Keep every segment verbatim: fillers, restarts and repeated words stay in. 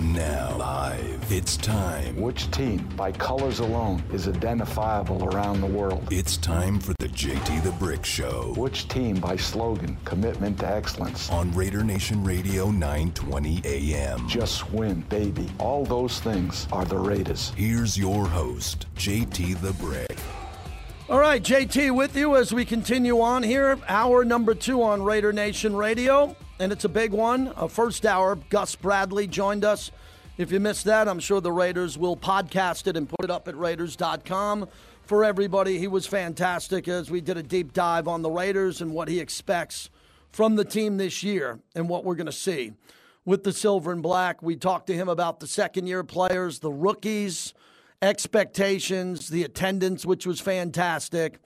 And now, live, it's time. Which team, by colors alone, is identifiable around the world? It's time for the J T the Brick Show. Which team, by slogan, commitment to excellence? On Raider Nation Radio, nine twenty a.m. Just win, baby. All those things are the Raiders. Here's your host, J T the Brick. All right, J T with you as we continue on here. Hour number two on Raider Nation Radio, and it's a big one. A first hour, Gus Bradley joined us. If you missed that, I'm sure the Raiders will podcast it and put it up at Raiders dot com for everybody. He was fantastic as we did a deep dive on the Raiders and what he expects from the team this year and what we're going to see with the Silver and Black. We talked to him about the second-year players, the rookies, expectations, the attendance, which was fantastic.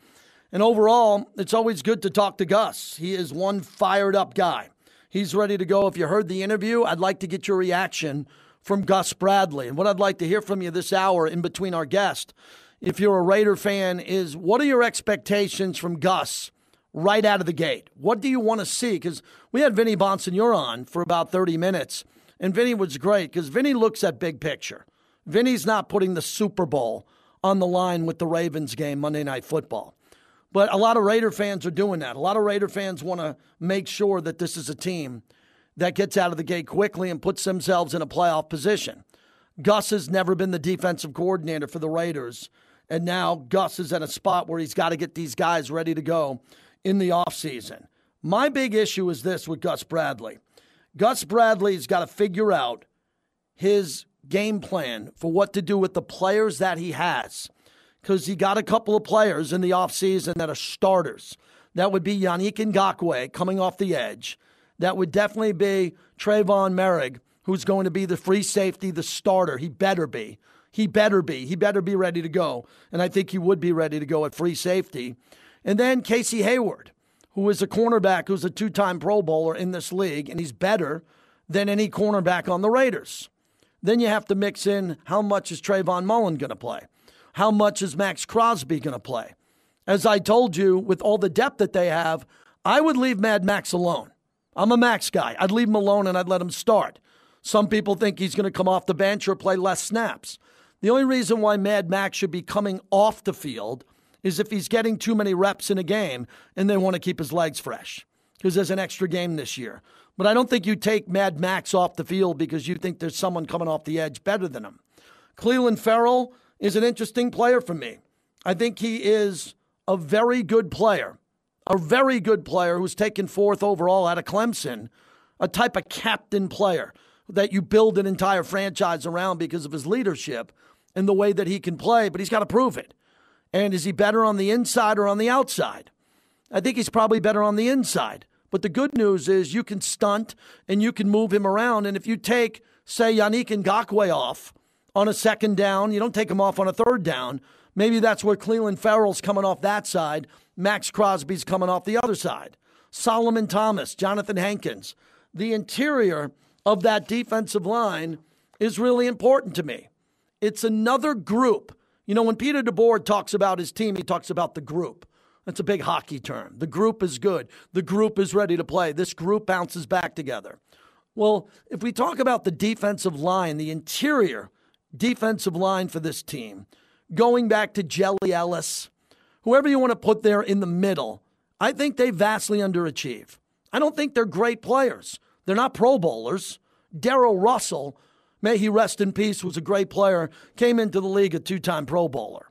And overall, it's always good to talk to Gus. He is one fired up guy. He's ready to go. If you heard the interview, I'd like to get your reaction from Gus Bradley. And what I'd like to hear from you this hour in between our guest, if you're a Raider fan, is what are your expectations from Gus right out of the gate? What do you want to see? Because we had Vinny Bonsignore on for about thirty minutes, and Vinny was great because Vinny looks at big picture. Vinny's not putting the Super Bowl on the line with the Ravens game Monday Night Football. But a lot of Raider fans are doing that. A lot of Raider fans want to make sure that this is a team that gets out of the gate quickly and puts themselves in a playoff position. Gus has never been the defensive coordinator for the Raiders, and now Gus is at a spot where he's got to get these guys ready to go in the offseason. My big issue is this with Gus Bradley. Gus Bradley's got to figure out his game plan for what to do with the players that he has, because he got a couple of players in the offseason that are starters. That would be Yannick Ngakoue coming off the edge. That would definitely be Trayvon Merrig, who's going to be the free safety, the starter. He better be. He better be. He better be ready to go, and I think he would be ready to go at free safety. And then Casey Hayward, who is a cornerback who's a two-time Pro Bowler in this league, and he's better than any cornerback on the Raiders. Then you have to mix in how much is Trayvon Mullen going to play? How much is Maxx Crosby going to play? As I told you, with all the depth that they have, I would leave Mad Max alone. I'm a Max guy. I'd leave him alone and I'd let him start. Some people think he's going to come off the bench or play less snaps. The only reason why Mad Max should be coming off the field is if he's getting too many reps in a game and they want to keep his legs fresh because there's an extra game this year. But I don't think you take Mad Max off the field because you think there's someone coming off the edge better than him. Clelin Ferrell is an interesting player for me. I think he is a very good player, a very good player who's taken fourth overall out of Clemson, a type of captain player that you build an entire franchise around because of his leadership and the way that he can play, but he's got to prove it. And is he better on the inside or on the outside? I think he's probably better on the inside. But the good news is you can stunt and you can move him around. And if you take, say, Yannick Ngakoue off on a second down, you don't take him off on a third down, maybe that's where Clelin Ferrell's coming off that side, Maxx Crosby's coming off the other side, Solomon Thomas, Jonathan Hankins. The interior of that defensive line is really important to me. It's another group. You know, when Peter DeBoer talks about his team, he talks about the group. That's a big hockey term. The group is good. The group is ready to play. This group bounces back together. Well, if we talk about the defensive line, the interior defensive line for this team, going back to Jelly Ellis, whoever you want to put there in the middle, I think they vastly underachieve. I don't think they're great players. They're not Pro Bowlers. Darryl Russell, may he rest in peace, was a great player, came into the league a two-time Pro Bowler.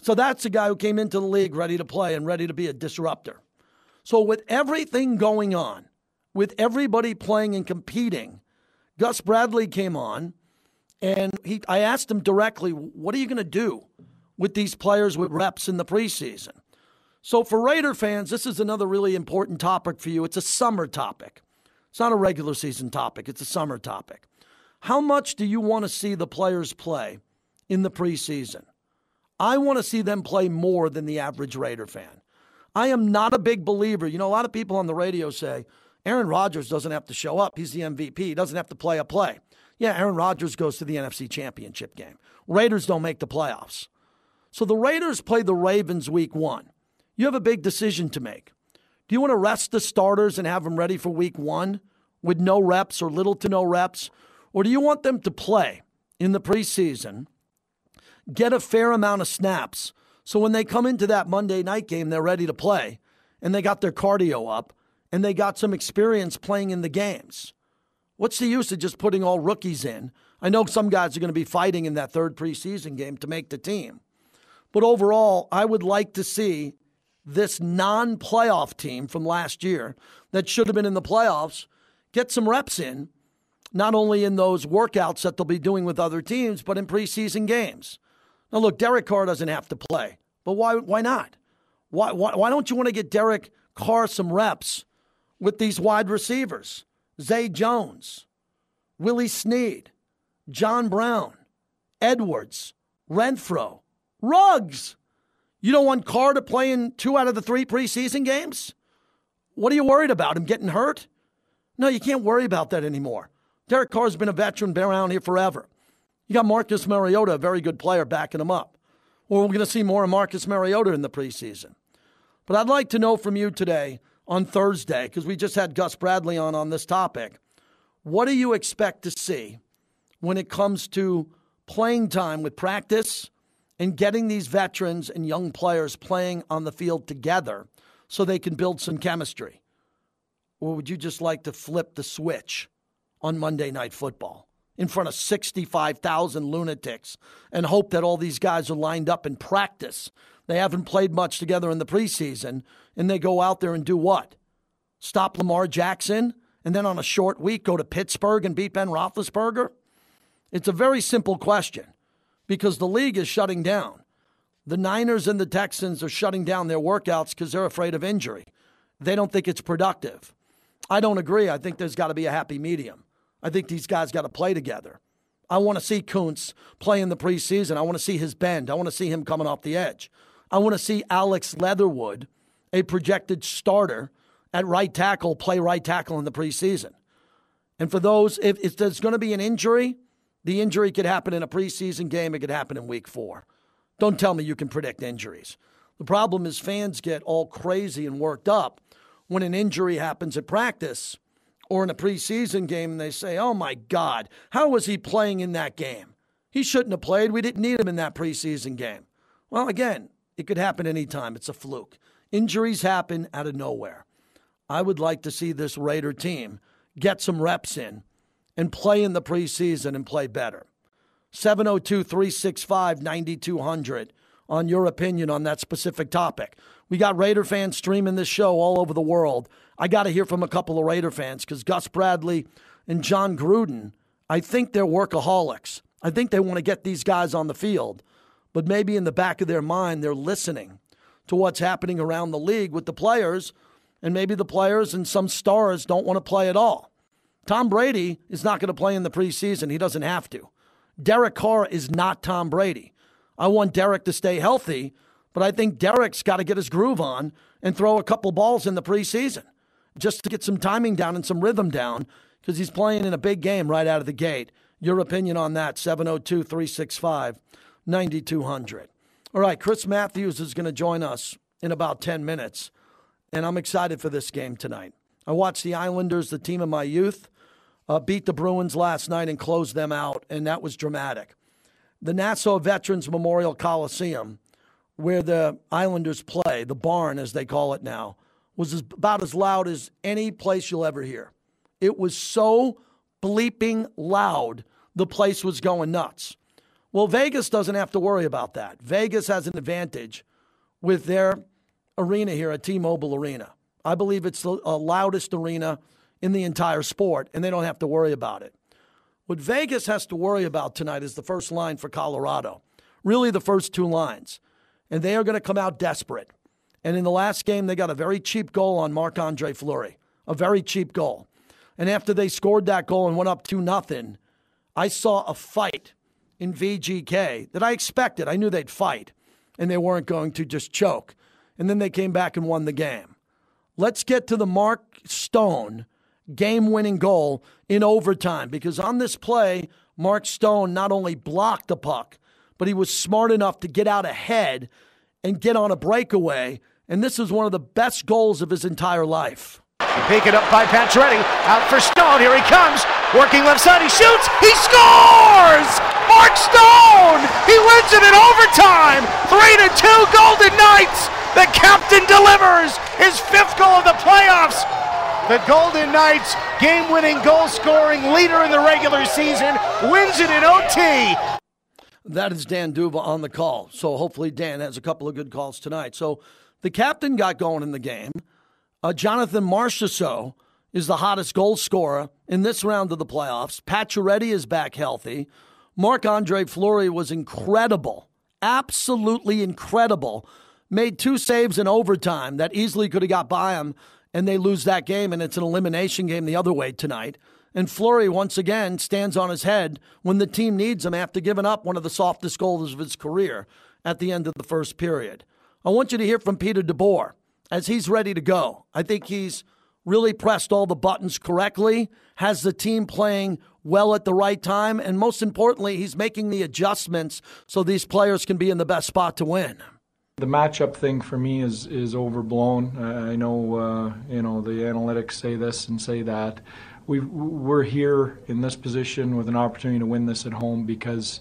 So that's a guy who came into the league ready to play and ready to be a disruptor. So with everything going on, with everybody playing and competing, Gus Bradley came on, and he, I asked him directly, what are you going to do with these players with reps in the preseason? So for Raider fans, this is another really important topic for you. It's a summer topic. It's not a regular season topic. It's a summer topic. How much do you want to see the players play in the preseason? I want to see them play more than the average Raider fan. I am not a big believer. You know, a lot of people on the radio say, Aaron Rodgers doesn't have to show up. He's the M V P. He doesn't have to play a play. Yeah, Aaron Rodgers goes to the N F C Championship game. Raiders don't make the playoffs. So the Raiders play the Ravens week one. You have a big decision to make. Do you want to rest the starters and have them ready for week one with no reps or little to no reps? Or do you want them to play in the preseason, get a fair amount of snaps, so when they come into that Monday night game, they're ready to play, and they got their cardio up, and they got some experience playing in the games? What's the use of just putting all rookies in? I know some guys are going to be fighting in that third preseason game to make the team. But overall, I would like to see this non-playoff team from last year that should have been in the playoffs get some reps in, not only in those workouts that they'll be doing with other teams, but in preseason games. Now, look, Derek Carr doesn't have to play, but why why not? Why, why, why don't you want to get Derek Carr some reps with these wide receivers? Zay Jones, Willie Snead, John Brown, Edwards, Renfrow, Ruggs. You don't want Carr to play in two out of the three preseason games? What are you worried about, him getting hurt? No, you can't worry about that anymore. Derek Carr's been a veteran, been around here forever. You got Marcus Mariota, a very good player, backing him up. Well, we're going to see more of Marcus Mariota in the preseason. But I'd like to know from you today on Thursday, because we just had Gus Bradley on on this topic, what do you expect to see when it comes to playing time with practice and getting these veterans and young players playing on the field together so they can build some chemistry? Or would you just like to flip the switch on Monday Night Football in front of sixty-five thousand lunatics and hope that all these guys are lined up in practice? They haven't played much together in the preseason, and they go out there and do what? Stop Lamar Jackson, and then on a short week go to Pittsburgh and beat Ben Roethlisberger? It's a very simple question because the league is shutting down. The Niners and the Texans are shutting down their workouts because they're afraid of injury. They don't think it's productive. I don't agree. I think there's got to be a happy medium. I think these guys got to play together. I want to see Kuntz play in the preseason. I want to see his bend. I want to see him coming off the edge. I want to see Alex Leatherwood, a projected starter at right tackle, play right tackle in the preseason. And for those, if, if there's going to be an injury, the injury could happen in a preseason game. It could happen in week four. Don't tell me you can predict injuries. The problem is fans get all crazy and worked up when an injury happens at practice or in a preseason game, and they say, oh, my God, how was he playing in that game? He shouldn't have played. We didn't need him in that preseason game. Well, again, it could happen anytime. It's a fluke. Injuries happen out of nowhere. I would like to see this Raider team get some reps in and play in the preseason and play better. seven oh two, three six five, nine two hundred on your opinion on that specific topic. We got Raider fans streaming this show all over the world. I got to hear from a couple of Raider fans because Gus Bradley and John Gruden, I think they're workaholics. I think they want to get these guys on the field. But maybe in the back of their mind, they're listening to what's happening around the league with the players, and maybe the players and some stars don't want to play at all. Tom Brady is not going to play in the preseason. He doesn't have to. Derek Carr is not Tom Brady. I want Derek to stay healthy, but I think Derek's got to get his groove on and throw a couple balls in the preseason just to get some timing down and some rhythm down because he's playing in a big game right out of the gate. Your opinion on that, seven oh two, three six five, nine two hundred. All right, Chris Matthews is going to join us in about ten minutes, and I'm excited for this game tonight. I watched the Islanders, the team of my youth, uh, beat the Bruins last night and closed them out, and that was dramatic. The Nassau Veterans Memorial Coliseum, where the Islanders play, the barn as they call it now, was as, about as loud as any place you'll ever hear. It was so bleeping loud, the place was going nuts. Well, Vegas doesn't have to worry about that. Vegas has an advantage with their arena here at T-Mobile Arena. I believe it's the loudest arena in the entire sport, and they don't have to worry about it. What Vegas has to worry about tonight is the first line for Colorado, really the first two lines, and they are going to come out desperate. And in the last game, they got a very cheap goal on Marc-Andre Fleury, a very cheap goal. And after they scored that goal and went up two nothing, I saw a fight in V G K that I expected. I knew they'd fight, and they weren't going to just choke. And then they came back and won the game. Let's get to the Mark Stone game-winning goal in overtime, because on this play, Mark Stone not only blocked the puck, but he was smart enough to get out ahead and get on a breakaway, and this is one of the best goals of his entire life. Pick it up by Pacioretty, out for Stone, here he comes, working left side, he shoots, he scores! Mark Stone, he wins it in overtime! Three to two Golden Knights! The captain delivers his fifth goal of the playoffs! The Golden Knights, game-winning, goal-scoring leader in the regular season, wins it in O T. That is Dan Duva on the call. So hopefully Dan has a couple of good calls tonight. So the captain got going in the game. Uh, Jonathan Marchessault is the hottest goal scorer in this round of the playoffs. Pacioretty is back healthy. Marc-Andre Fleury was incredible, absolutely incredible. Made two saves in overtime that easily could have got by him, and they lose that game, and it's an elimination game the other way tonight. And Fleury, once again, stands on his head when the team needs him after giving up one of the softest goals of his career at the end of the first period. I want you to hear from Peter DeBoer as he's ready to go. I think he's really pressed all the buttons correctly, has the team playing well at the right time, and most importantly, he's making the adjustments so these players can be in the best spot to win. The matchup thing for me is is overblown. Uh, I know uh, you know the analytics say this and say that. We we're here in this position with an opportunity to win this at home because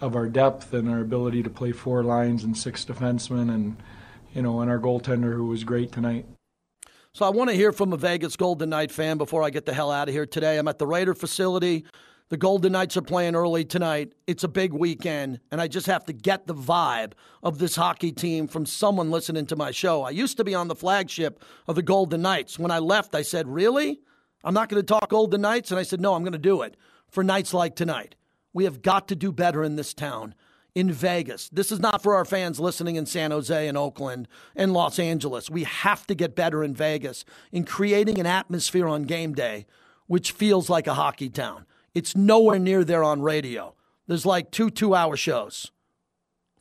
of our depth and our ability to play four lines and six defensemen, and you know, and our goaltender who was great tonight. So I want to hear from a Vegas Golden Knight fan before I get the hell out of here today. I'm at the Raider facility. The Golden Knights are playing early tonight. It's a big weekend, and I just have to get the vibe of this hockey team from someone listening to my show. I used to be on the flagship of the Golden Knights. When I left, I said, really? I'm not going to talk Golden Knights? And I said, no, I'm going to do it for nights like tonight. We have got to do better in this town, in Vegas. This is not for our fans listening in San Jose and Oakland and Los Angeles. We have to get better in Vegas in creating an atmosphere on game day which feels like a hockey town. It's nowhere near there on radio. There's like two two-hour shows.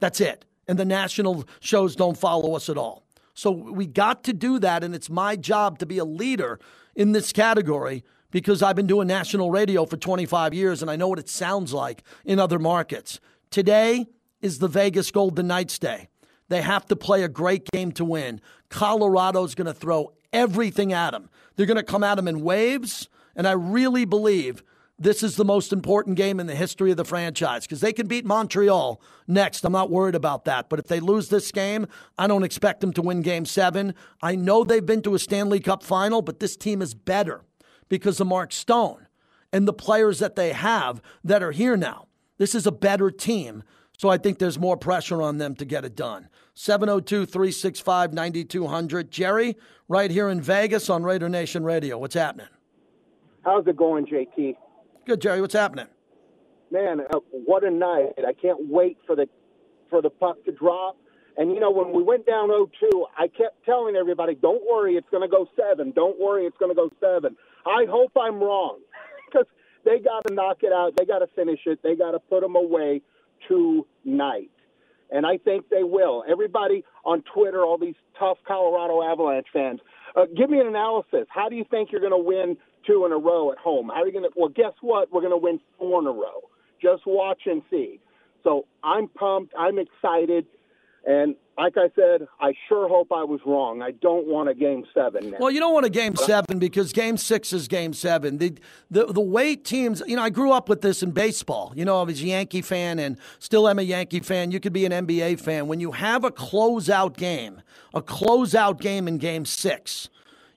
That's it. And the national shows don't follow us at all. So we got to do that, and it's my job to be a leader in this category because I've been doing national radio for twenty-five years, and I know what it sounds like in other markets. Today is the Vegas Golden Knights day. They have to play a great game to win. Colorado's going to throw everything at them. They're going to come at them in waves, and I really believe this is the most important game in the history of the franchise because they can beat Montreal next. I'm not worried about that. But if they lose this game, I don't expect them to win game seven. I know they've been to a Stanley Cup final, but this team is better because of Mark Stone and the players that they have that are here now. This is a better team. So I think there's more pressure on them to get it done. seven oh two, three six five, nine two zero zero. Jerry, right here in Vegas on Raider Nation Radio. What's happening? How's it going, J T? Good, Jerry. What's happening? Man, uh, what a night. I can't wait for the for the puck to drop. And, you know, when we went down oh two, I kept telling everybody, don't worry, it's going to go seven. Don't worry, it's going to go seven. I hope I'm wrong because they got to knock it out. They got to finish it. They got to put them away tonight. And I think they will. Everybody on Twitter, all these tough Colorado Avalanche fans, uh, give me an analysis. How do you think you're going to win two in a row at home? How are you going to? Well, guess what? We're going to win four in a row. Just watch and see. So I'm pumped. I'm excited. And like I said, I sure hope I was wrong. I don't want a game seven now. Well, you don't want a game seven because game six is game seven. The, the the way teams, you know, I grew up with this in baseball. You know, I was a Yankee fan and still am a Yankee fan. You could be an N B A fan. When you have a closeout game, a closeout game in game six,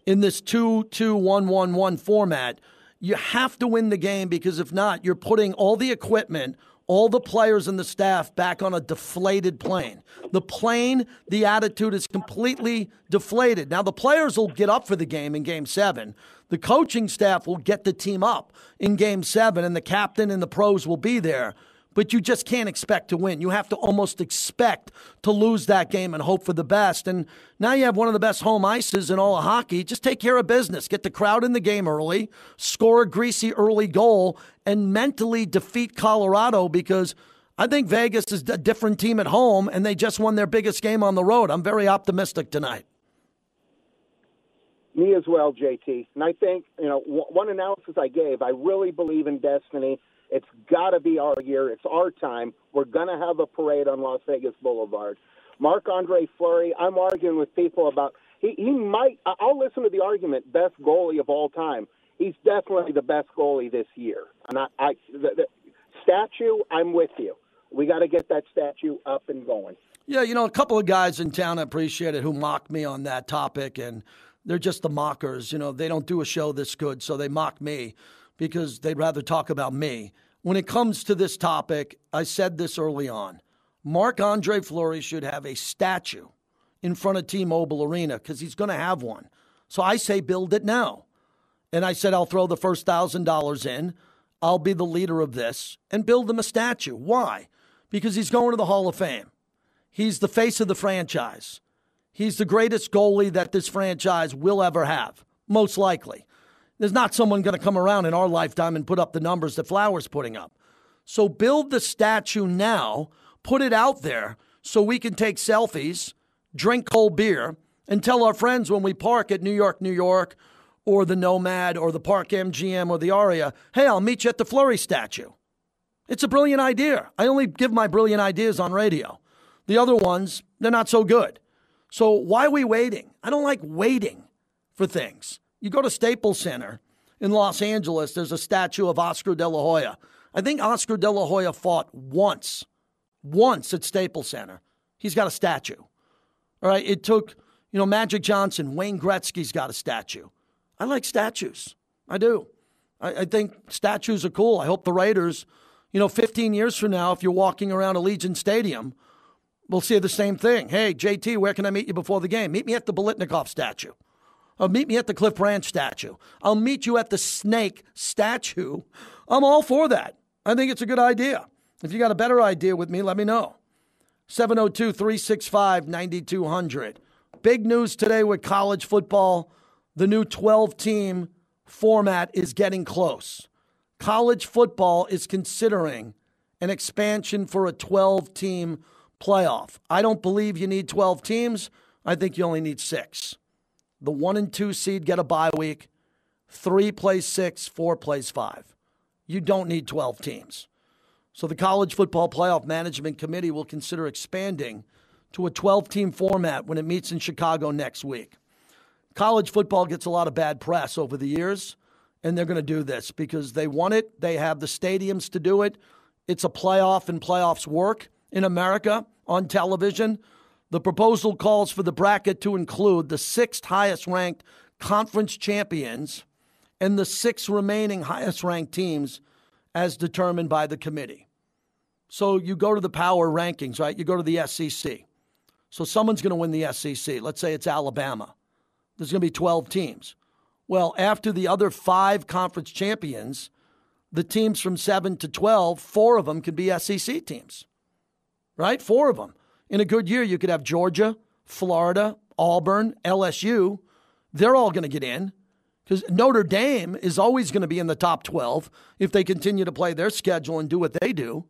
in this two two one one one format, you have to win the game because if not, you're putting all the equipment, all the players and the staff back on a deflated plane. The plane, the attitude is completely deflated. Now, the players will get up for the game in game seven. The coaching staff will get the team up in game seven, and the captain and the pros will be there. But you just can't expect to win. You have to almost expect to lose that game and hope for the best. And now you have one of the best home ices in all of hockey. Just take care of business. Get the crowd in the game early, score a greasy early goal, and mentally defeat Colorado because I think Vegas is a different team at home, and they just won their biggest game on the road. I'm very optimistic tonight. Me as well, J T. And I think, you know, one analysis I gave, I really believe in destiny. It's got to be our year. It's our time. We're going to have a parade on Las Vegas Boulevard. Marc-Andre Fleury, I'm arguing with people about he, – he might – I'll listen to the argument, best goalie of all time. he's definitely the best goalie this year. And I, I the, the statue, I'm with you. We got to get that statue up and going. Yeah, you know, a couple of guys in town I appreciate it who mocked me on that topic, and they're just the mockers. You know, they don't do a show this good, so they mock me because they'd rather talk about me. When it comes to this topic, I said this early on. Marc-Andre Fleury should have a statue in front of T-Mobile Arena because he's going to have one. So I say build it now. And I said I'll throw the first one thousand dollars in. I'll be the leader of this and build him a statue. Why? Because he's going to the Hall of Fame. He's the face of the franchise. He's the greatest goalie that this franchise will ever have, most likely. There's not someone going to come around in our lifetime and put up the numbers that Flowers putting up. So build the statue now, put it out there so we can take selfies, drink cold beer, and tell our friends when we park at New York, New York, or the Nomad, or the Park M G M, or the Aria, hey, I'll meet you at the Fleury statue. It's a brilliant idea. I only give my brilliant ideas on radio. The other ones, they're not so good. So why are we waiting? I don't like waiting for things. You go to Staples Center in Los Angeles, there's a statue of Oscar De La Hoya. I think Oscar De La Hoya fought once, once at Staples Center. He's got a statue. All right, it took, you know, Magic Johnson, Wayne Gretzky's got a statue. I like statues. I do. I, I think statues are cool. I hope the Raiders, you know, fifteen years from now, if you're walking around Allegiant Stadium, we'll see the same thing. Hey, J T, where can I meet you before the game? Meet me at the Biletnikoff statue. Or meet me at the Cliff Branch statue. I'll meet you at the Snake statue. I'm all for that. I think it's a good idea. If you got a better idea with me, let me know. seven oh two, three six five, nine two hundred. Big news today with college football. The new twelve-team format is getting close. College football is considering an expansion for a twelve-team playoff. I don't believe you need twelve teams. I think you only need six. The one and two seed get a bye week. Three plays six, four plays five. You don't need twelve teams. So the College Football Playoff Management Committee will consider expanding to a twelve-team format when it meets in Chicago next week. College football gets a lot of bad press over the years, and they're going to do this because they want it. They have the stadiums to do it. It's a playoff, and playoffs work in America on television. The proposal calls for the bracket to include the sixth highest-ranked conference champions and the six remaining highest-ranked teams as determined by the committee. So you go to the power rankings, right? You go to the S E C. So someone's going to win the S E C. Let's say it's Alabama. There's going to be twelve teams. Well, after the other five conference champions, the teams from seven to twelve, four of them could be S E C teams, right? Four of them. In a good year, you could have Georgia, Florida, Auburn, L S U. They're all going to get in because Notre Dame is always going to be in the top twelve if they continue to play their schedule and do what they do.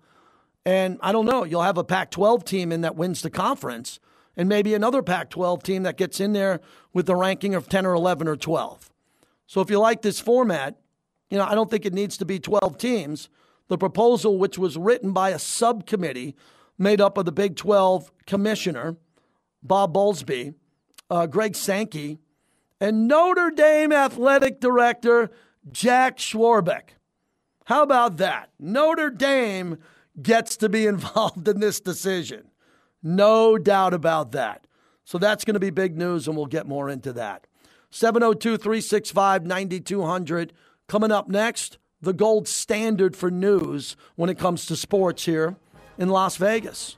And I don't know, you'll have a Pac twelve team in that wins the conference, and maybe another Pac twelve team that gets in there with the ranking of ten or eleven or twelve. So if you like this format, you know, I don't think it needs to be twelve teams. The proposal, which was written by a subcommittee made up of the Big twelve commissioner, Bob Bowlesby, uh, Greg Sankey, and Notre Dame athletic director, Jack Schwarbeck. How about that? Notre Dame gets to be involved in this decision. No doubt about that. So that's going to be big news, and we'll get more into that. seven oh two, three six five, nine two hundred. Coming up next, the gold standard for news when it comes to sports here in Las Vegas.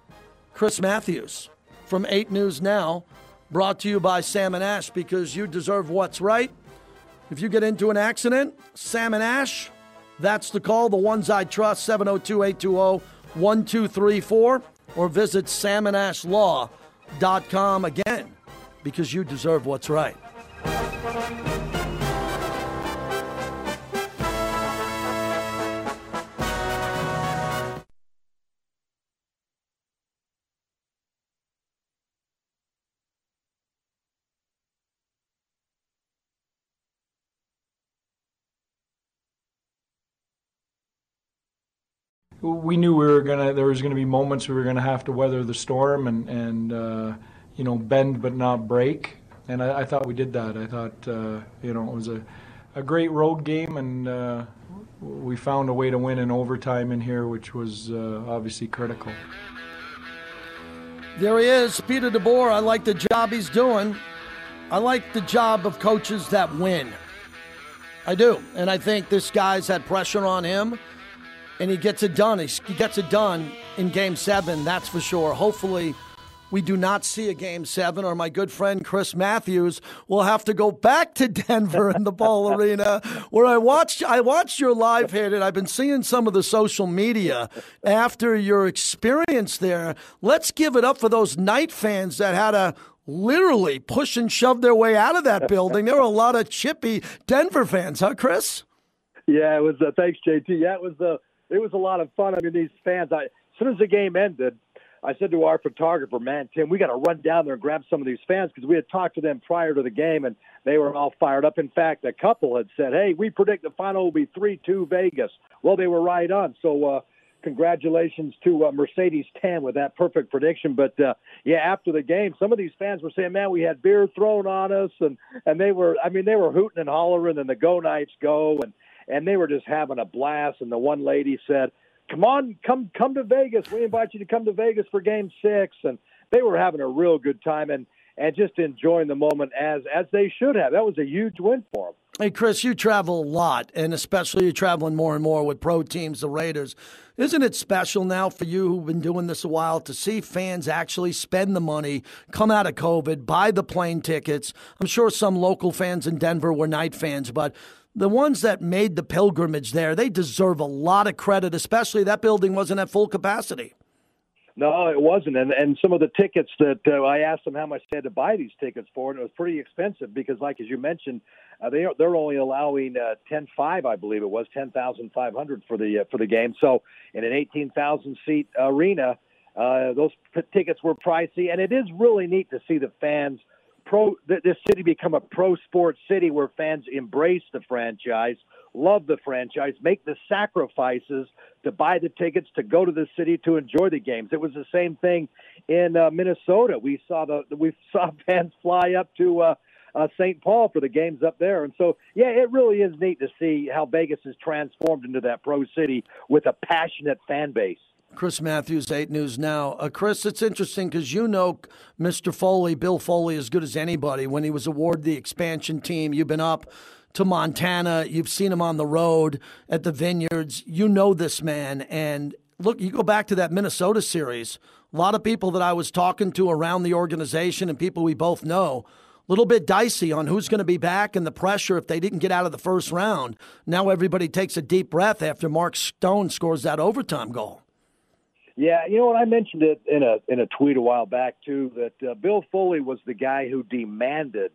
Chris Matthews from eight News Now, brought to you by Salmon Ash, because you deserve what's right. If you get into an accident, Salmon Ash, that's the call, the ones I trust, seven oh two, eight two zero, one two three four. Or visit salmon ash law dot com again, because you deserve what's right. We knew we were gonna. There was gonna be moments we were gonna have to weather the storm and and uh, you know, bend but not break. And I, I thought we did that. I thought uh, you know, it was a, a great road game, and uh, we found a way to win in overtime in here, which was uh, obviously critical. There he is, Peter DeBoer. I like the job he's doing. I like the job of coaches that win. I do, and I think this guy's had pressure on him, and he gets it done. He gets it done in Game seven, that's for sure. Hopefully we do not see a Game seven, or my good friend Chris Matthews will have to go back to Denver in the Ball Arena, where I watched I watched your live hit, and I've been seeing some of the social media after your experience there. Let's give it up for those Knight fans that had a literally push and shove their way out of that building. There were a lot of chippy Denver fans, huh, Chris? Yeah, it was. Uh, thanks, J T. Yeah, it was. Uh, it was a lot of fun. I mean, these fans. I, as soon as the game ended, I said to our photographer, "Man, Tim, we got to run down there and grab some of these fans," because we had talked to them prior to the game, and they were all fired up. In fact, a couple had said, "Hey, we predict the final will be three two Vegas." Well, they were right on. So, uh, congratulations to uh, Mercedes ten with that perfect prediction. But, uh, yeah, after the game, some of these fans were saying, man, we had beer thrown on us. And, and they were, I mean, they were hooting and hollering, and the Go Knights go. And, and they were just having a blast. And the one lady said, come on, come come to Vegas. We invite you to come to Vegas for Game six. And they were having a real good time and, and just enjoying the moment as, as they should have. That was a huge win for them. Hey, Chris, you travel a lot, and especially you're traveling more and more with pro teams, the Raiders. Isn't it special now for you who've been doing this a while to see fans actually spend the money, come out of COVID, buy the plane tickets? I'm sure some local fans in Denver were Knight fans, but the ones that made the pilgrimage there, they deserve a lot of credit, especially that building wasn't at full capacity. No, it wasn't. And and some of the tickets that uh, I asked them how much they had to buy these tickets for, and it was pretty expensive because, like, as you mentioned, uh, they are, they're only allowing uh, ten five, I believe it was, ten thousand five hundred for the uh, for the game. So in an eighteen thousand seat arena, uh, those p- tickets were pricey. And it is really neat to see the fans, pro th- this city become a pro sports city where fans embrace the franchise, love the franchise, make the sacrifices to buy the tickets, to go to the city, to enjoy the games. It was the same thing in uh, Minnesota. We saw the we saw fans fly up to uh, uh, Saint Paul for the games up there. And so, yeah, it really is neat to see how Vegas is transformed into that pro city with a passionate fan base. Chris Matthews, eight News Now. Uh, Chris, it's interesting because you know Mister Foley, Bill Foley, as good as anybody. When he was awarded the expansion team, you've been up to Montana, you've seen him on the road at the vineyards, you know this man. And look, you go back to that Minnesota series, a lot of people that I was talking to around the organization and people we both know, a little bit dicey on who's going to be back and the pressure if they didn't get out of the first round. Now everybody takes a deep breath after Mark Stone scores that overtime goal. Yeah, you know what, I mentioned it in a in a tweet a while back too, that uh, Bill Foley was the guy who demanded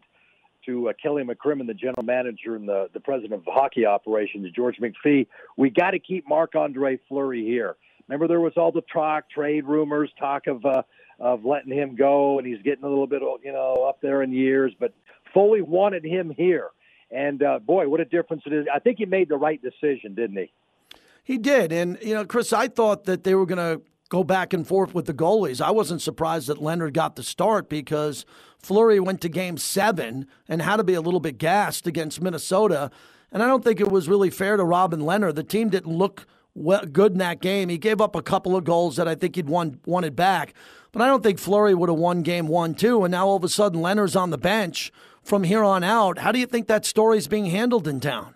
to uh, Kelly McCrimmon, the general manager and the, the president of the hockey operations, George McPhee, we got to keep Marc-Andre Fleury here. Remember, there was all the talk, trade rumors, talk of uh, of letting him go, and he's getting a little bit, you know, up there in years. But Foley wanted him here. And, uh, boy, what a difference it is. I think he made the right decision, didn't he? He did. And, you know, Chris, I thought that they were going to go back and forth with the goalies. I wasn't surprised that Leonard got the start because Fleury went to Game seven and had to be a little bit gassed against Minnesota. And I don't think it was really fair to Robin Leonard. The team didn't look well, good in that game. He gave up a couple of goals that I think he'd won, wanted back. But I don't think Fleury would have won Game one, too. And now all of a sudden Leonard's on the bench from here on out. How do you think that story's being handled in town?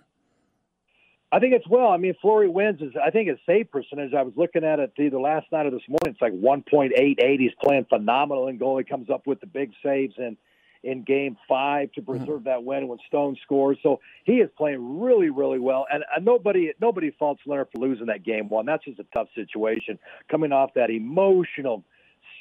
I think it's well. I mean, Fleury wins. Is, I think his save percentage, I was looking at it either last night or this morning, it's like one point eight eight. He's playing phenomenal, and goalie comes up with the big saves in, in Game five to preserve that win when Stone scores. So he is playing really, really well. And uh, nobody nobody faults Leonard for losing that Game one. That's just a tough situation. Coming off that emotional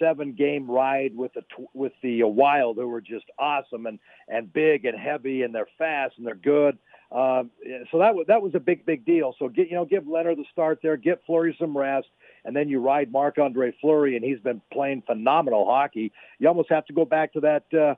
seven-game ride with the with the uh, Wild, who were just awesome and, and big and heavy, and they're fast and they're good. Um, so that was, that was a big, big deal. So get, you know, give Leonard the start there, get Fleury some rest, and then you ride Marc-Andre Fleury, and he's been playing phenomenal hockey. You almost have to go back to that, uh,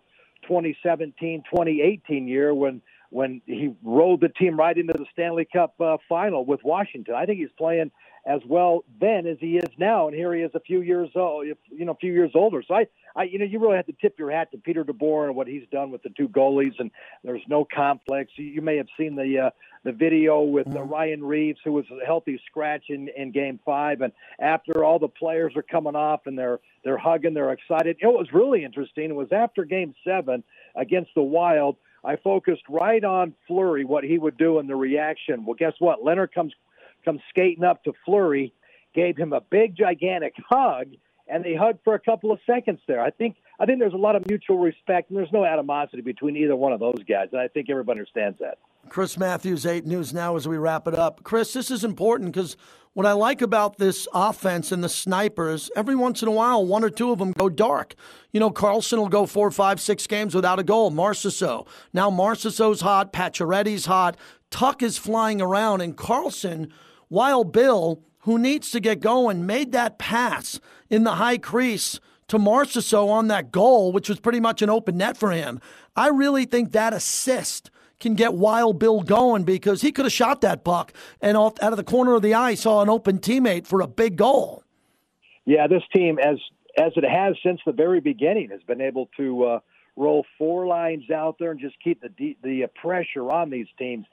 twenty seventeen, twenty eighteen year when when he rode the team right into the Stanley Cup uh, final with Washington. I think he's playing as well then as he is now, and here he is a few years old, you know, a few years older. So I, I, you know, you really have to tip your hat to Peter DeBoer and what he's done with the two goalies, and there's no complex. You, you may have seen the uh, the video with uh, Ryan Reeves, who was a healthy scratch in, in Game Five, and after all the players are coming off and they're they're hugging, they're excited. You know, what was really interesting was after Game Seven against the Wild, I focused right on Fleury, what he would do in the reaction. Well, guess what? Leonard comes. Come skating up to Fleury, gave him a big, gigantic hug, and they hugged for a couple of seconds there. I think I think there's a lot of mutual respect, and there's no animosity between either one of those guys, and I think everybody understands that. Chris Matthews, eight News Now, as we wrap it up. Chris, this is important because what I like about this offense and the snipers, every once in a while, one or two of them go dark. You know, Carlson will go four, five, six games without a goal. Marceau. Now Marceau's hot. Pacioretty's hot. Tuck is flying around, and Carlson... while Bill, who needs to get going, made that pass in the high crease to Marceau on that goal, which was pretty much an open net for him. I really think that assist can get Wild Bill going because he could have shot that puck and off out of the corner of the eye saw an open teammate for a big goal. Yeah, this team, as as it has since the very beginning, has been able to uh, roll four lines out there and just keep the de- the pressure on these teams.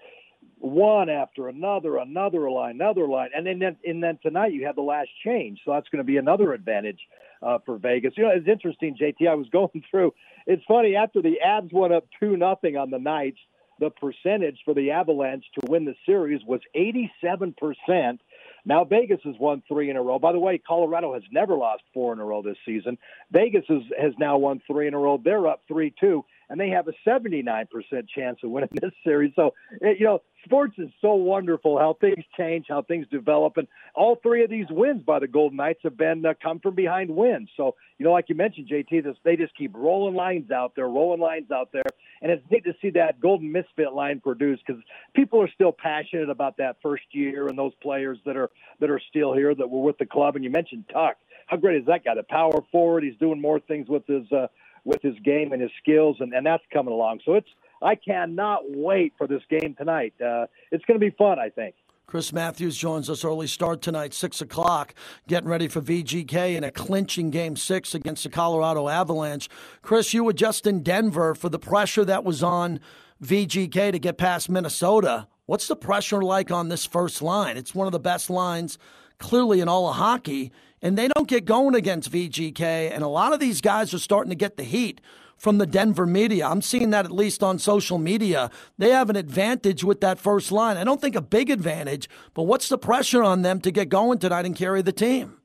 One after another, another line, another line. And then and then tonight you have the last change. So that's going to be another advantage uh, for Vegas. You know, it's interesting, J T, I was going through. It's funny, after the Abs went up two nothing on the Knights, the percentage for the Avalanche to win the series was eighty-seven percent. Now Vegas has won three in a row. By the way, Colorado has never lost four in a row this season. Vegas is, has now won three in a row. They're up three two, and they have a seventy-nine percent chance of winning this series. So, it, you know, sports is so wonderful, how things change, how things develop. And all three of these wins by the Golden Knights have been uh, come from behind wins. So, you know, like you mentioned, J T, this, they just keep rolling lines out there, rolling lines out there. And it's neat to see that Golden Misfit line produced because people are still passionate about that first year and those players that are that are still here that were with the club. And you mentioned Tuck. How great is that guy? The power forward. He's doing more things with his uh, with his game and his skills, and, and that's coming along. So it's I cannot wait for this game tonight. Uh, it's going to be fun, I think. Chris Matthews joins us early start tonight, six o'clock, getting ready for V G K in a clinching game six against the Colorado Avalanche. Chris, you were just in Denver for the pressure that was on V G K to get past Minnesota. What's the pressure like on this first line? It's one of the best lines, clearly, in all of hockey, and they don't get going against V G K, and a lot of these guys are starting to get the heat from the Denver media. I'm seeing that at least on social media. They have an advantage with that first line. I don't think a big advantage, but what's the pressure on them to get going tonight and carry the team?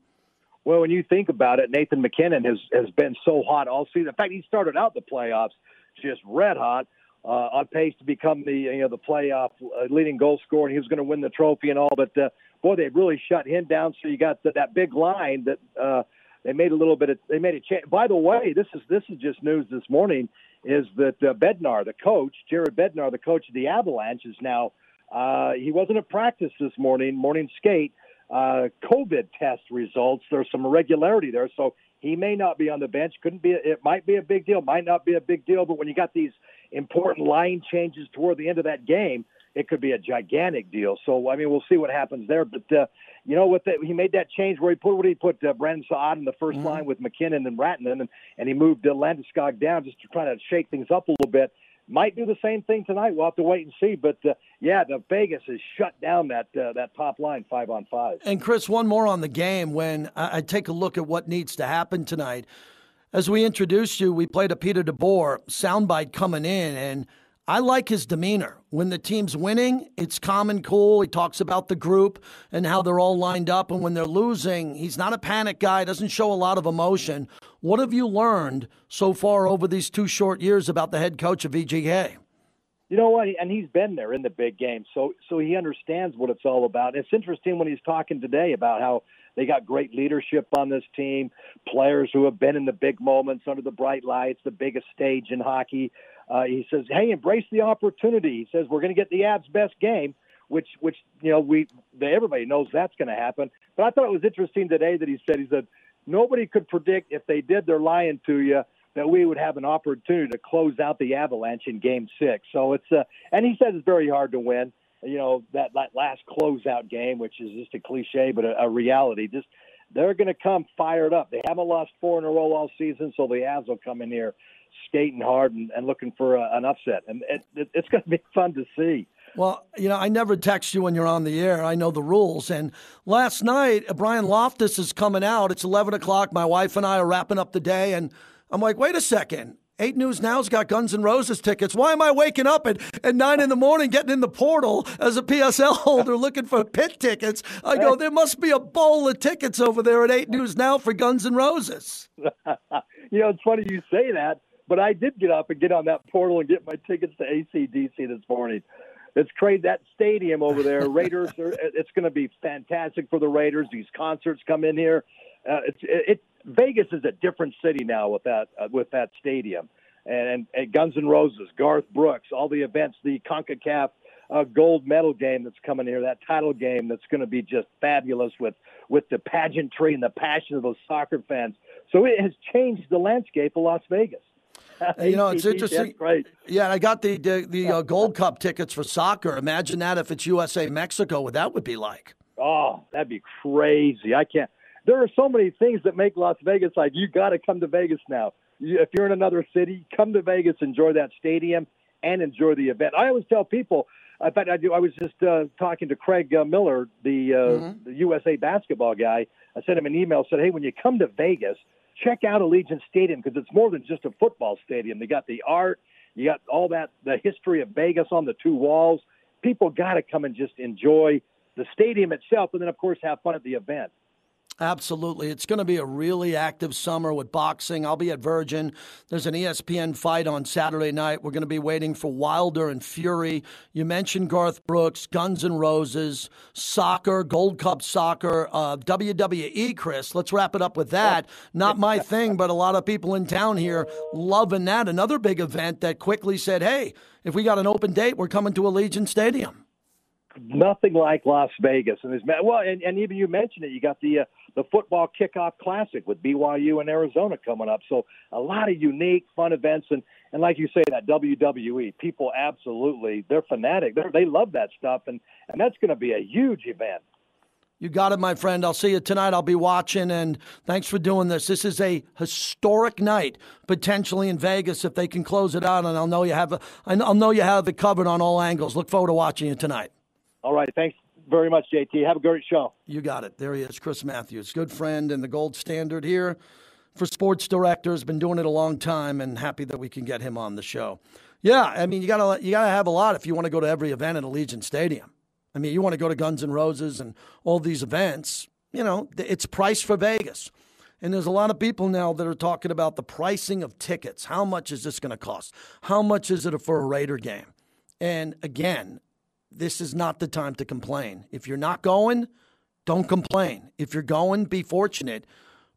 Well, when you think about it, Nathan McKinnon has, has been so hot all season. In fact, he started out the playoffs just red hot, uh, on pace to become the you know the playoff leading goal scorer, and he was going to win the trophy and all, but uh, boy, they've really shut him down. So you got the, that big line that uh, – They made a little bit of, they made a change. By the way, this is this is just news this morning, is that uh, Bednar, the coach, Jared Bednar, the coach of the Avalanche, is now, uh, he wasn't at practice this morning, morning skate, uh, COVID test results. There's some irregularity there, so he may not be on the bench. Couldn't be, it might be a big deal, might not be a big deal, but when you got these important line changes toward the end of that game, it could be a gigantic deal. So, I mean, we'll see what happens there. But, uh, you know, with the, he made that change where he put what he put uh, Brandon Saad in the first mm-hmm. line with McKinnon and Ratnan, and, and he moved uh, Landeskog down just to try to shake things up a little bit. Might do the same thing tonight. We'll have to wait and see. But, uh, yeah, the Vegas has shut down that uh, that top line five on five. And, Chris, one more on the game when I, I take a look at what needs to happen tonight. As we introduced you, we played a Peter DeBoer soundbite coming in, and I like his demeanor. When the team's winning, it's calm and cool. He talks about the group and how they're all lined up. And when they're losing, he's not a panic guy, doesn't show a lot of emotion. What have you learned so far over these two short years about the head coach of V G K? You know what? And he's been there in the big game, so so he understands what it's all about. It's interesting when he's talking today about how they got great leadership on this team, players who have been in the big moments under the bright lights, the biggest stage in hockey. Uh, he says, hey, embrace the opportunity. He says, we're going to get the Avs' best game, which, which you know, we everybody knows that's going to happen. But I thought it was interesting today that he said, he said, nobody could predict if they did, they're lying to you. that we would have an opportunity to close out the Avalanche in Game Six. So it's uh, and he says it's very hard to win. You know, that, that last closeout game, which is just a cliche, but a, a reality. Just they're going to come fired up. They haven't lost four in a row all season, so the Avs will come in here skating hard and, and looking for a, an upset. And it, it, it's going to be fun to see. Well, you know, I never text you when you're on the air. I know the rules. And last night, Brian Loftus is coming out. It's eleven o'clock. My wife and I are wrapping up the day. And I'm like, wait a second. eight News Now's got Guns N' Roses tickets. Why am I waking up at, at nine in the morning getting in the portal as a P S L holder looking for pit tickets? I go, there must be a bowl of tickets over there at eight News Now for Guns N' Roses. You know, it's funny you say that, but I did get up and get on that portal and get my tickets to A C D C this morning. It's crazy. That stadium over there, Raiders, it's going to be fantastic for the Raiders. These concerts come in here. Uh, it's it, it Vegas is a different city now with that uh, with that stadium, and, and Guns N' Roses, Garth Brooks, all the events, the CONCACAF uh, gold medal game that's coming here, that title game that's going to be just fabulous with with the pageantry and the passion of those soccer fans. So it has changed the landscape of Las Vegas. You know, it's interesting. Yeah, I got the the, the uh, Gold Cup tickets for soccer. Imagine that if it's U S A Mexico, what that would be like. Oh, that'd be crazy. I can't. There are so many things that make Las Vegas like you got to come to Vegas now. If you're in another city, come to Vegas, enjoy that stadium, and enjoy the event. I always tell people. In fact, I do. I was just uh, talking to Craig uh, Miller, the, uh, mm-hmm. the U S A basketball guy. I sent him an email. Said, "Hey, when you come to Vegas, check out Allegiant Stadium because it's more than just a football stadium. They got the art, you got all that, the history of Vegas on the two walls. People got to come and just enjoy the stadium itself and then, of course, have fun at the event." Absolutely. It's going to be a really active summer with boxing. I'll be at Virgin. There's an E S P N fight on Saturday night. We're going to be waiting for Wilder and Fury. You mentioned Garth Brooks, Guns N' Roses, soccer, Gold Cup soccer, uh, W W E, Chris. Let's wrap it up with that. Not my thing, but a lot of people in town here loving that. Another big event that quickly said, hey, if we got an open date, we're coming to Allegiant Stadium. Nothing like Las Vegas. And there's, well, and, and even you mentioned it, you got the uh, the football kickoff classic with B Y U and Arizona coming up. So a lot of unique, fun events. And, and like you say, that W W E, people absolutely, they're fanatic. They're, they love that stuff. And, and that's going to be a huge event. You got it, my friend. I'll see you tonight. I'll be watching, and thanks for doing this. This is a historic night, potentially in Vegas, if they can close it out. And I'll know you have, a, I'll know you have it covered on all angles. Look forward to watching you tonight. All right. Thanks very much, J T. Have a great show. You got it. There he is, Chris Matthews. Good friend and the gold standard here for sports directors. Been doing it a long time and happy that we can get him on the show. Yeah, I mean, you got to you got to have a lot if you want to go to every event at Allegiant Stadium. I mean, you want to go to Guns N' Roses and all these events. You know, it's priced for Vegas. And there's a lot of people now that are talking about the pricing of tickets. How much is this going to cost? How much is it for a Raider game? And again, this is not the time to complain. If you're not going, don't complain. If you're going, be fortunate.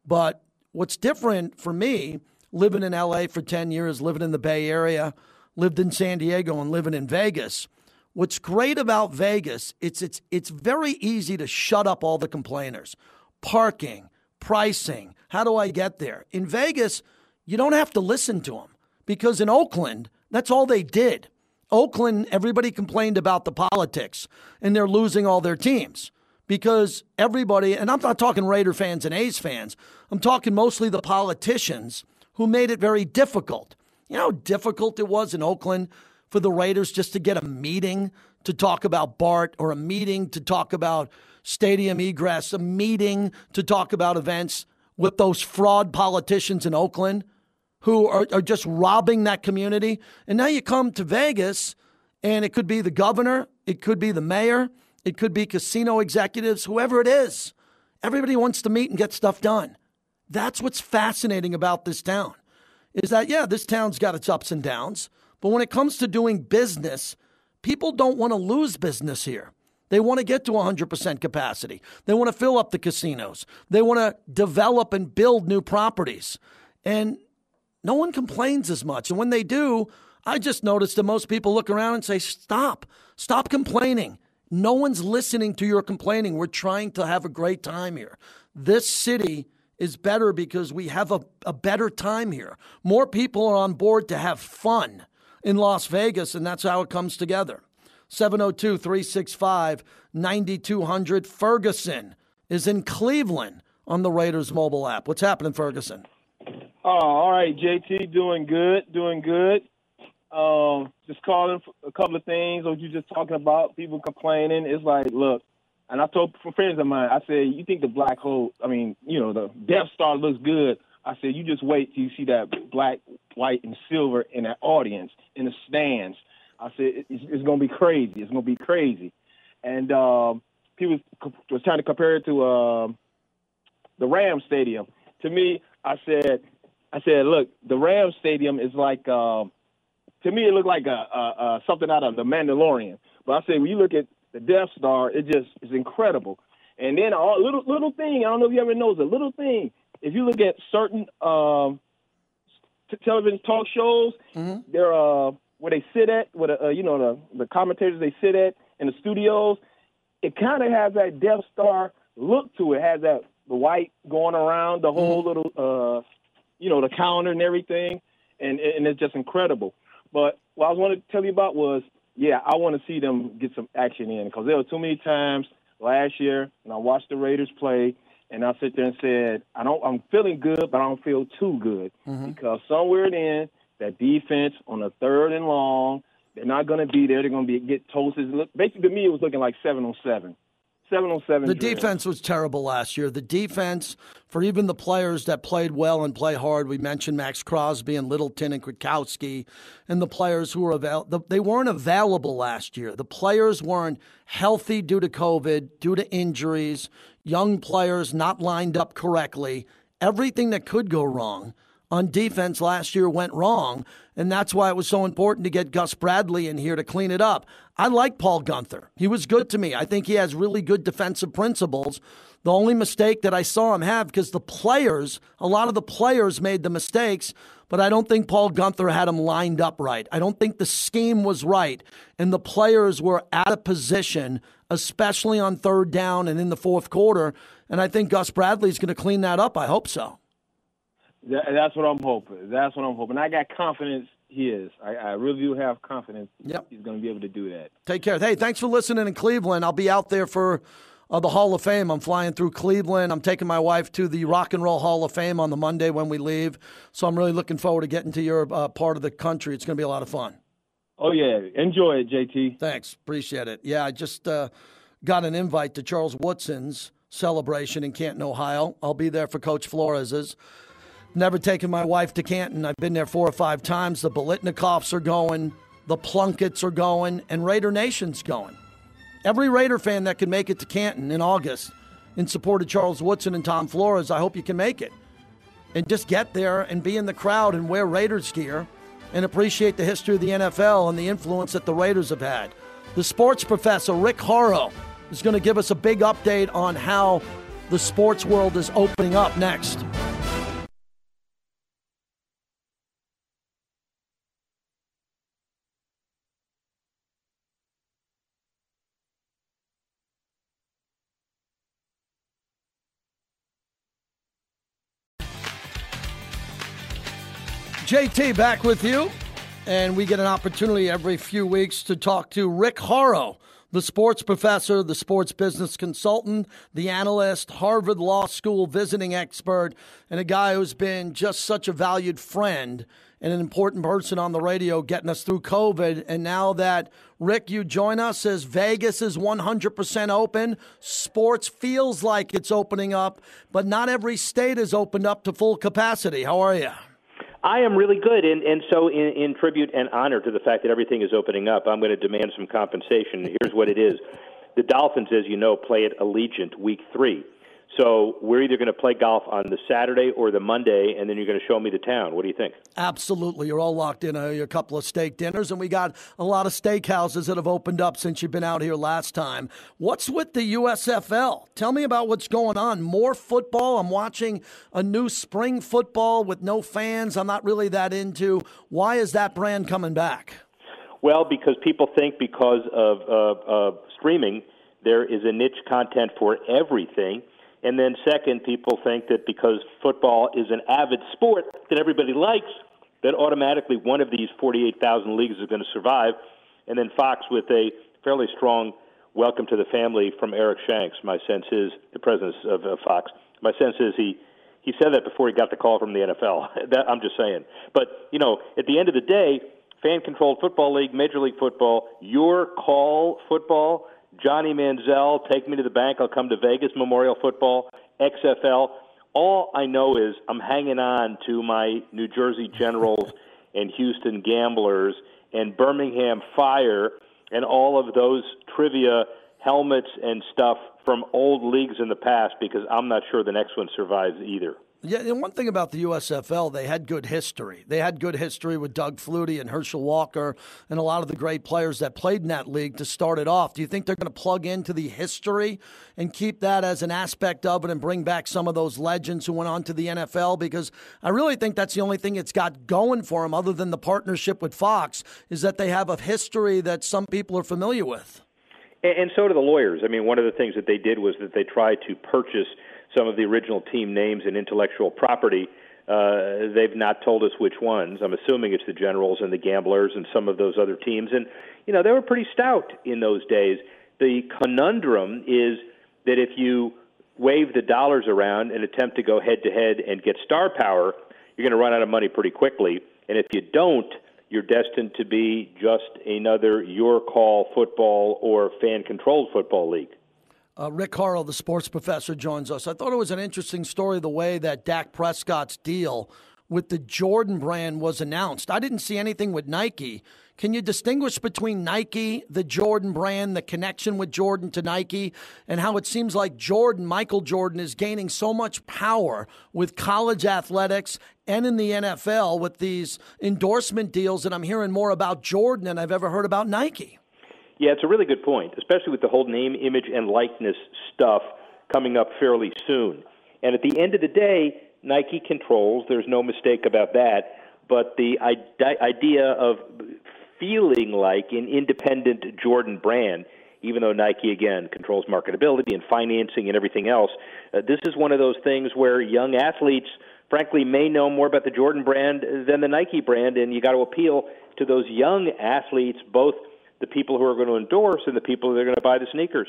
But what's different for me, living in L A for ten years, living in the Bay Area, lived in San Diego, and living in Vegas, what's great about Vegas, it's it's it's very easy to shut up all the complainers. Parking, pricing, how do I get there? In Vegas, you don't have to listen to them because in Oakland, that's all they did. Oakland, everybody complained about the politics, and they're losing all their teams because everybody, and I'm not talking Raider fans and A's fans, I'm talking mostly the politicians who made it very difficult. You know how difficult it was in Oakland for the Raiders just to get a meeting to talk about BART or a meeting to talk about stadium egress, a meeting to talk about events with those fraud politicians in Oakland who are, are just robbing that community. And now you come to Vegas, and it could be the governor, it could be the mayor, it could be casino executives, whoever it is. Everybody wants to meet and get stuff done. That's what's fascinating about this town, is that, yeah, this town's got its ups and downs, but when it comes to doing business, people don't want to lose business here. They want to get to one hundred percent capacity. They want to fill up the casinos. They want to develop and build new properties. And no one complains as much. And when they do, I just noticed that most people look around and say, stop, stop complaining. No one's listening to your complaining. We're trying to have a great time here. This city is better because we have a, a better time here. More people are on board to have fun in Las Vegas, and that's how it comes together. seven oh two, three six five, nine two hundred. Ferguson is in Cleveland on the Raiders mobile app. What's happening, Ferguson? Oh, all right, J T, doing good, doing good. Um, just calling for a couple of things. What you just talking about, people complaining. It's like, look, and I told friends of mine, I said, you think the black hole, I mean, you know, the Death Star looks good. I said, you just wait till you see that black, white, and silver in that audience, in the stands. I said, it's, it's going to be crazy. It's going to be crazy. And um, people was trying to compare it to uh, the Rams Stadium. To me, I said, I said, look, the Rams Stadium is like, um, to me, it looked like a, a, a something out of The Mandalorian. But I said, when you look at the Death Star, it just is incredible. And then a little, little thing, I don't know if you ever noticed, a little thing, if you look at certain um, t- television talk shows, mm-hmm. they're uh, where they sit at, where the, uh, you know, the, the commentators they sit at in the studios, it kind of has that Death Star look to it. It has that the white going around, the whole mm-hmm. little, uh, you know, the counter and everything, and, and it's just incredible. But what I wanted to tell you about was, yeah, I want to see them get some action in because there were too many times last year, and I watched the Raiders play, and I sit there and said, I don't, I'm feeling good, but I don't feel too good mm-hmm. because somewhere then that defense on the third and long, they're not going to be there. They're going to be get toasted. Basically, to me, it was looking like seven on seven. Seven on seven. The drills. Defense was terrible last year. The defense, for even the players that played well and play hard, we mentioned Maxx Crosby and Littleton and Kwiatkowski, and the players who were available, they weren't available last year. The players weren't healthy due to COVID, due to injuries, young players not lined up correctly. Everything that could go wrong on defense last year went wrong, and that's why it was so important to get Gus Bradley in here to clean it up. I like Paul Gunther. He was good to me. I think he has really good defensive principles. The only mistake that I saw him have, because the players, a lot of the players made the mistakes, but I don't think Paul Gunther had him lined up right. I don't think the scheme was right, and the players were out of position, especially on third down and in the fourth quarter, and I think Gus Bradley's going to clean that up. I hope so. That's what I'm hoping. That's what I'm hoping. I got confidence he is. I, I really do have confidence yep. he's going to be able to do that. Take care. Hey, thanks for listening in Cleveland. I'll be out there for uh, the Hall of Fame. I'm flying through Cleveland. I'm taking my wife to the Rock and Roll Hall of Fame on the Monday when we leave. So I'm really looking forward to getting to your uh, part of the country. It's going to be a lot of fun. Oh, yeah. Enjoy it, J T. Thanks. Appreciate it. Yeah, I just uh, got an invite to Charles Woodson's celebration in Canton, Ohio. I'll be there for Coach Flores's. Never taken my wife to Canton. I've been there four or five times. The Bolitnikoffs are going. The Plunkets are going. And Raider Nation's going. Every Raider fan that can make it to Canton in August in support of Charles Woodson and Tom Flores, I hope you can make it. And just get there and be in the crowd and wear Raiders gear and appreciate the history of the N F L and the influence that the Raiders have had. The sports professor, Rick Horrow, is going to give us a big update on how the sports world is opening up next. J T back with you, and we get an opportunity every few weeks to talk to Rick Horrow, the sports professor, the sports business consultant, the analyst, Harvard Law School visiting expert, and a guy who's been just such a valued friend and an important person on the radio getting us through COVID. And now that, Rick, you join us as Vegas is one hundred percent open, sports feels like it's opening up, but not every state is opened up to full capacity. How are you? I am really good, and, and so in, in tribute and honor to the fact that everything is opening up, I'm going to demand some compensation. Here's what it is. The Dolphins, as you know, play at Allegiant week three. So we're either going to play golf on the Saturday or the Monday, and then you're going to show me the town. What do you think? Absolutely. You're all locked in. A couple of steak dinners, and we got a lot of steakhouses that have opened up since you've been out here last time. What's with the U S F L? Tell me about what's going on. More football. I'm watching a new spring football with no fans. I'm not really that into. Why is that brand coming back? Well, because people think because of uh, uh, streaming, there is a niche content for everything. And then second, people think that because football is an avid sport that everybody likes, that automatically one of these forty-eight thousand leagues is going to survive. And then Fox with a fairly strong welcome to the family from Eric Shanks. My sense is, the president of uh, Fox, my sense is he, he said that before he got the call from the N F L. That, I'm just saying. But, you know, at the end of the day, fan-controlled football league, Major League Football, your call football, Johnny Manziel, take me to the bank, I'll come to Vegas, Memorial Football, X F L. All I know is I'm hanging on to my New Jersey Generals and Houston Gamblers and Birmingham Fire and all of those trivia helmets and stuff from old leagues in the past, because I'm not sure the next one survives either. Yeah, and one thing about the U S F L, they had good history. They had good history with Doug Flutie and Herschel Walker and a lot of the great players that played in that league to start it off. Do you think they're going to plug into the history and keep that as an aspect of it and bring back some of those legends who went on to the N F L? Because I really think that's the only thing it's got going for them, other than the partnership with Fox, is that they have a history that some people are familiar with. And so do the lawyers. I mean, one of the things that they did was that they tried to purchase some of the original team names and intellectual property. Uh, they've not told us which ones. I'm assuming it's the Generals and the Gamblers and some of those other teams. And, you know, they were pretty stout in those days. The conundrum is that if you wave the dollars around and attempt to go head-to-head and get star power, you're going to run out of money pretty quickly. And if you don't, you're destined to be just another your-call football or fan-controlled football league. Uh, Rick Horrow, the sports professor, joins us. I thought it was an interesting story, the way that Dak Prescott's deal with the Jordan brand was announced. I didn't see anything with Nike. Can you distinguish between Nike, the Jordan brand, the connection with Jordan to Nike, and how it seems like Jordan, Michael Jordan, is gaining so much power with college athletics and in the N F L with these endorsement deals, that I'm hearing more about Jordan than I've ever heard about Nike? Yeah, it's a really good point, especially with the whole name, image, and likeness stuff coming up fairly soon. And at the end of the day, Nike controls. There's no mistake about that. But the idea of feeling like an independent Jordan brand, even though Nike, again, controls marketability and financing and everything else, uh, this is one of those things where young athletes, frankly, may know more about the Jordan brand than the Nike brand, and you got to appeal to those young athletes, both the people who are going to endorse and the people that are going to buy the sneakers.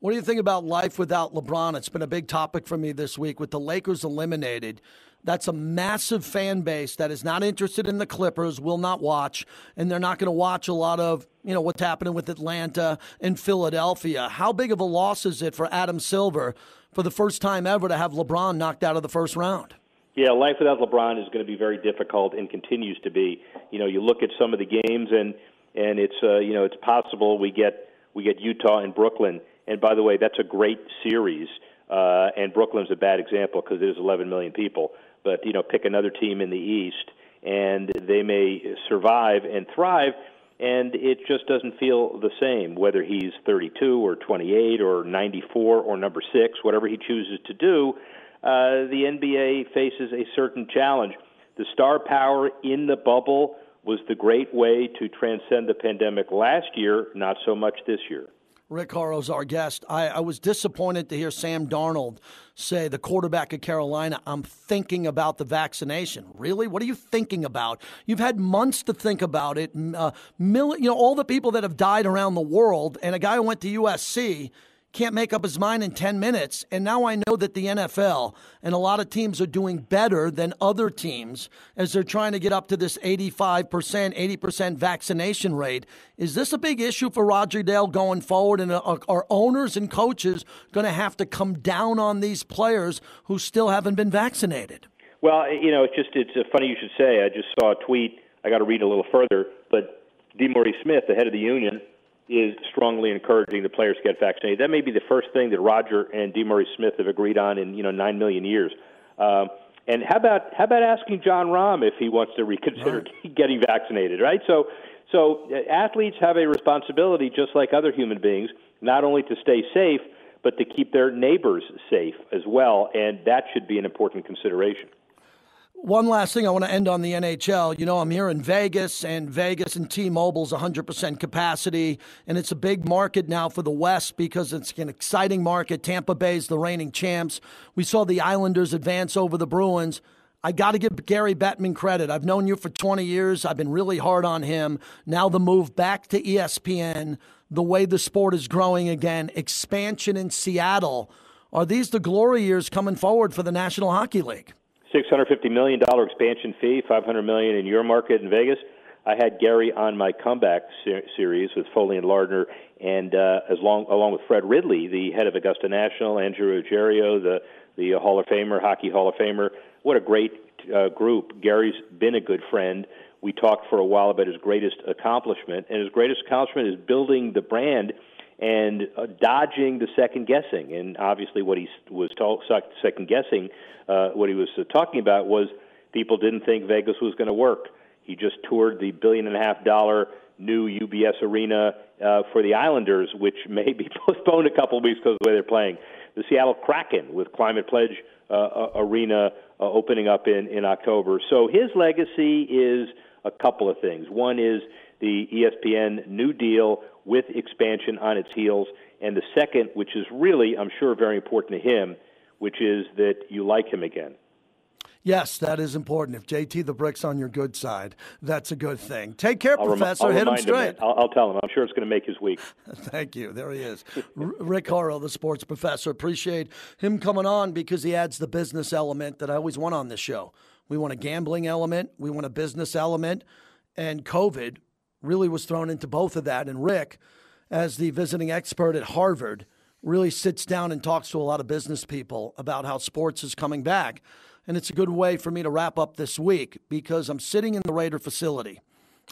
What do you think about life without LeBron? It's been a big topic for me this week with the Lakers eliminated. That's a massive fan base that is not interested in the Clippers, will not watch, and they're not going to watch a lot of, you know, what's happening with Atlanta and Philadelphia. How big of a loss is it for Adam Silver for the first time ever to have LeBron knocked out of the first round? Yeah, life without LeBron is going to be very difficult and continues to be. You know, you look at some of the games and And it's uh, you know it's possible we get we get Utah and Brooklyn. And by the way, that's a great series. Uh, and Brooklyn's a bad example because there's eleven million people. But you know, pick another team in the East, and they may survive and thrive. And it just doesn't feel the same whether he's thirty-two or twenty-eight or ninety-four or number six, whatever he chooses to do. Uh, the N B A faces a certain challenge. The star power in the bubble was the great way to transcend the pandemic last year, not so much this year. Rick Horrow's our guest. I, I was disappointed to hear Sam Darnold say, the quarterback of Carolina, I'm thinking about the vaccination. Really? What are you thinking about? You've had months to think about it. Uh, mil- you know, all the people that have died around the world, and a guy who went to U S C can't make up his mind in ten minutes. And now I know that the N F L and a lot of teams are doing better than other teams as they're trying to get up to this eighty-five percent, eighty percent vaccination rate. Is this a big issue for Roger Goodell going forward? And are owners and coaches going to have to come down on these players who still haven't been vaccinated? Well, you know, it's just, it's funny you should say. I just saw a tweet. I got to read a little further, but DeMaury Smith, the head of the union, is strongly encouraging the players to get vaccinated. That may be the first thing that Roger and DeMaury Smith have agreed on in, you know, nine million years. Um, and how about how about asking John Rahm if he wants to reconsider right. getting vaccinated, right? So, so athletes have a responsibility, just like other human beings, not only to stay safe, but to keep their neighbors safe as well, and that should be an important consideration. One last thing I want to end on the N H L. You know, I'm here in Vegas, and Vegas and T-Mobile's one hundred percent capacity, and it's a big market now for the West because it's an exciting market. Tampa Bay's the reigning champs. We saw the Islanders advance over the Bruins. I got to give Gary Bettman credit. I've known you for twenty years. I've been really hard on him. Now the move back to E S P N, the way the sport is growing again, expansion in Seattle. Are these the glory years coming forward for the National Hockey League? six hundred fifty million dollars expansion fee, five hundred million dollars in your market in Vegas. I had Gary on my comeback ser- series with Foley and Lardner, and uh, as long, along with Fred Ridley, the head of Augusta National, Andrew Ruggiero, the, the Hall of Famer, Hockey Hall of Famer. What a great uh, group. Gary's been a good friend. We talked for a while about his greatest accomplishment, and his greatest accomplishment is building the brand and uh, dodging the second guessing. And obviously what he was ta- second guessing, uh, what he was uh, talking about was people didn't think Vegas was going to work. He just toured the billion and a half dollar new U B S arena uh, for the Islanders, which may be postponed a couple of weeks because of the way they're playing. The Seattle Kraken with Climate Pledge uh, uh, Arena uh, opening up in, in October. So his legacy is a couple of things. One is the E S P N New Deal with expansion on its heels. And the second, which is really, I'm sure, very important to him, which is that you like him again. Yes, that is important. If J T the Brick's on your good side, that's a good thing. Take care, I'll Professor. Rem- Hit him straight. Him, I'll, I'll tell him. I'm sure it's going to make his week. Thank you. There he is. R- Rick Horrow, the sports professor. Appreciate him coming on because he adds the business element that I always want on this show. We want a gambling element. We want a business element. And COVID really was thrown into both of that. And Rick, as the visiting expert at Harvard, really sits down and talks to a lot of business people about how sports is coming back. And it's a good way for me to wrap up this week because I'm sitting in the Raider facility,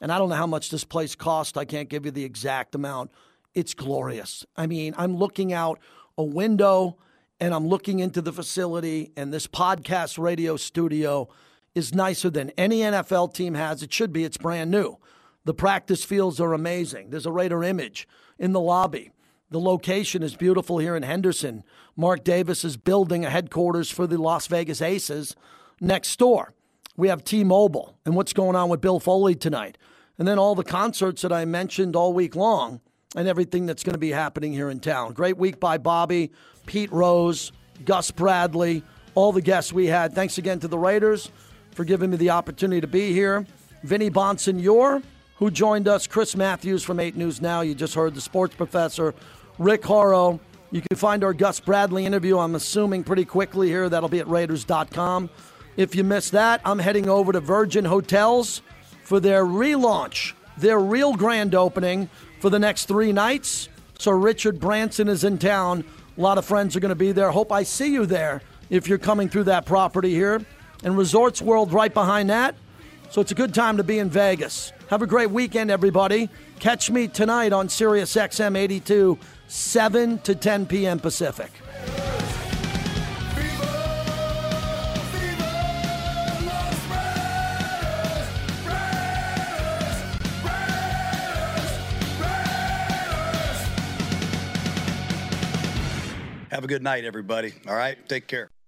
and I don't know how much this place cost. I can't give you the exact amount. It's glorious. I mean, I'm looking out a window, and I'm looking into the facility, and this podcast radio studio is nicer than any N F L team has. It should be. It's brand new. The practice fields are amazing. There's a Raider image in the lobby. The location is beautiful here in Henderson. Mark Davis is building a headquarters for the Las Vegas Aces next door. We have T-Mobile and what's going on with Bill Foley tonight. And then all the concerts that I mentioned all week long and everything that's going to be happening here in town. Great week by Bobby, Pete Rose, Gus Bradley, all the guests we had. Thanks again to the Raiders for giving me the opportunity to be here. Vinny Bonsignore, who joined us, Chris Matthews from eight News Now. You just heard the sports professor, Rick Horrow. You can find our Gus Bradley interview, I'm assuming, pretty quickly here. That'll be at Raiders dot com. If you missed that, I'm heading over to Virgin Hotels for their relaunch, their real grand opening for the next three nights. So Richard Branson is in town. A lot of friends are going to be there. Hope I see you there if you're coming through that property here. And Resorts World right behind that. So it's a good time to be in Vegas. Have a great weekend, everybody. Catch me tonight on Sirius X M eighty-two. seven to ten p.m. Pacific. Have a good night, everybody. All right, take care.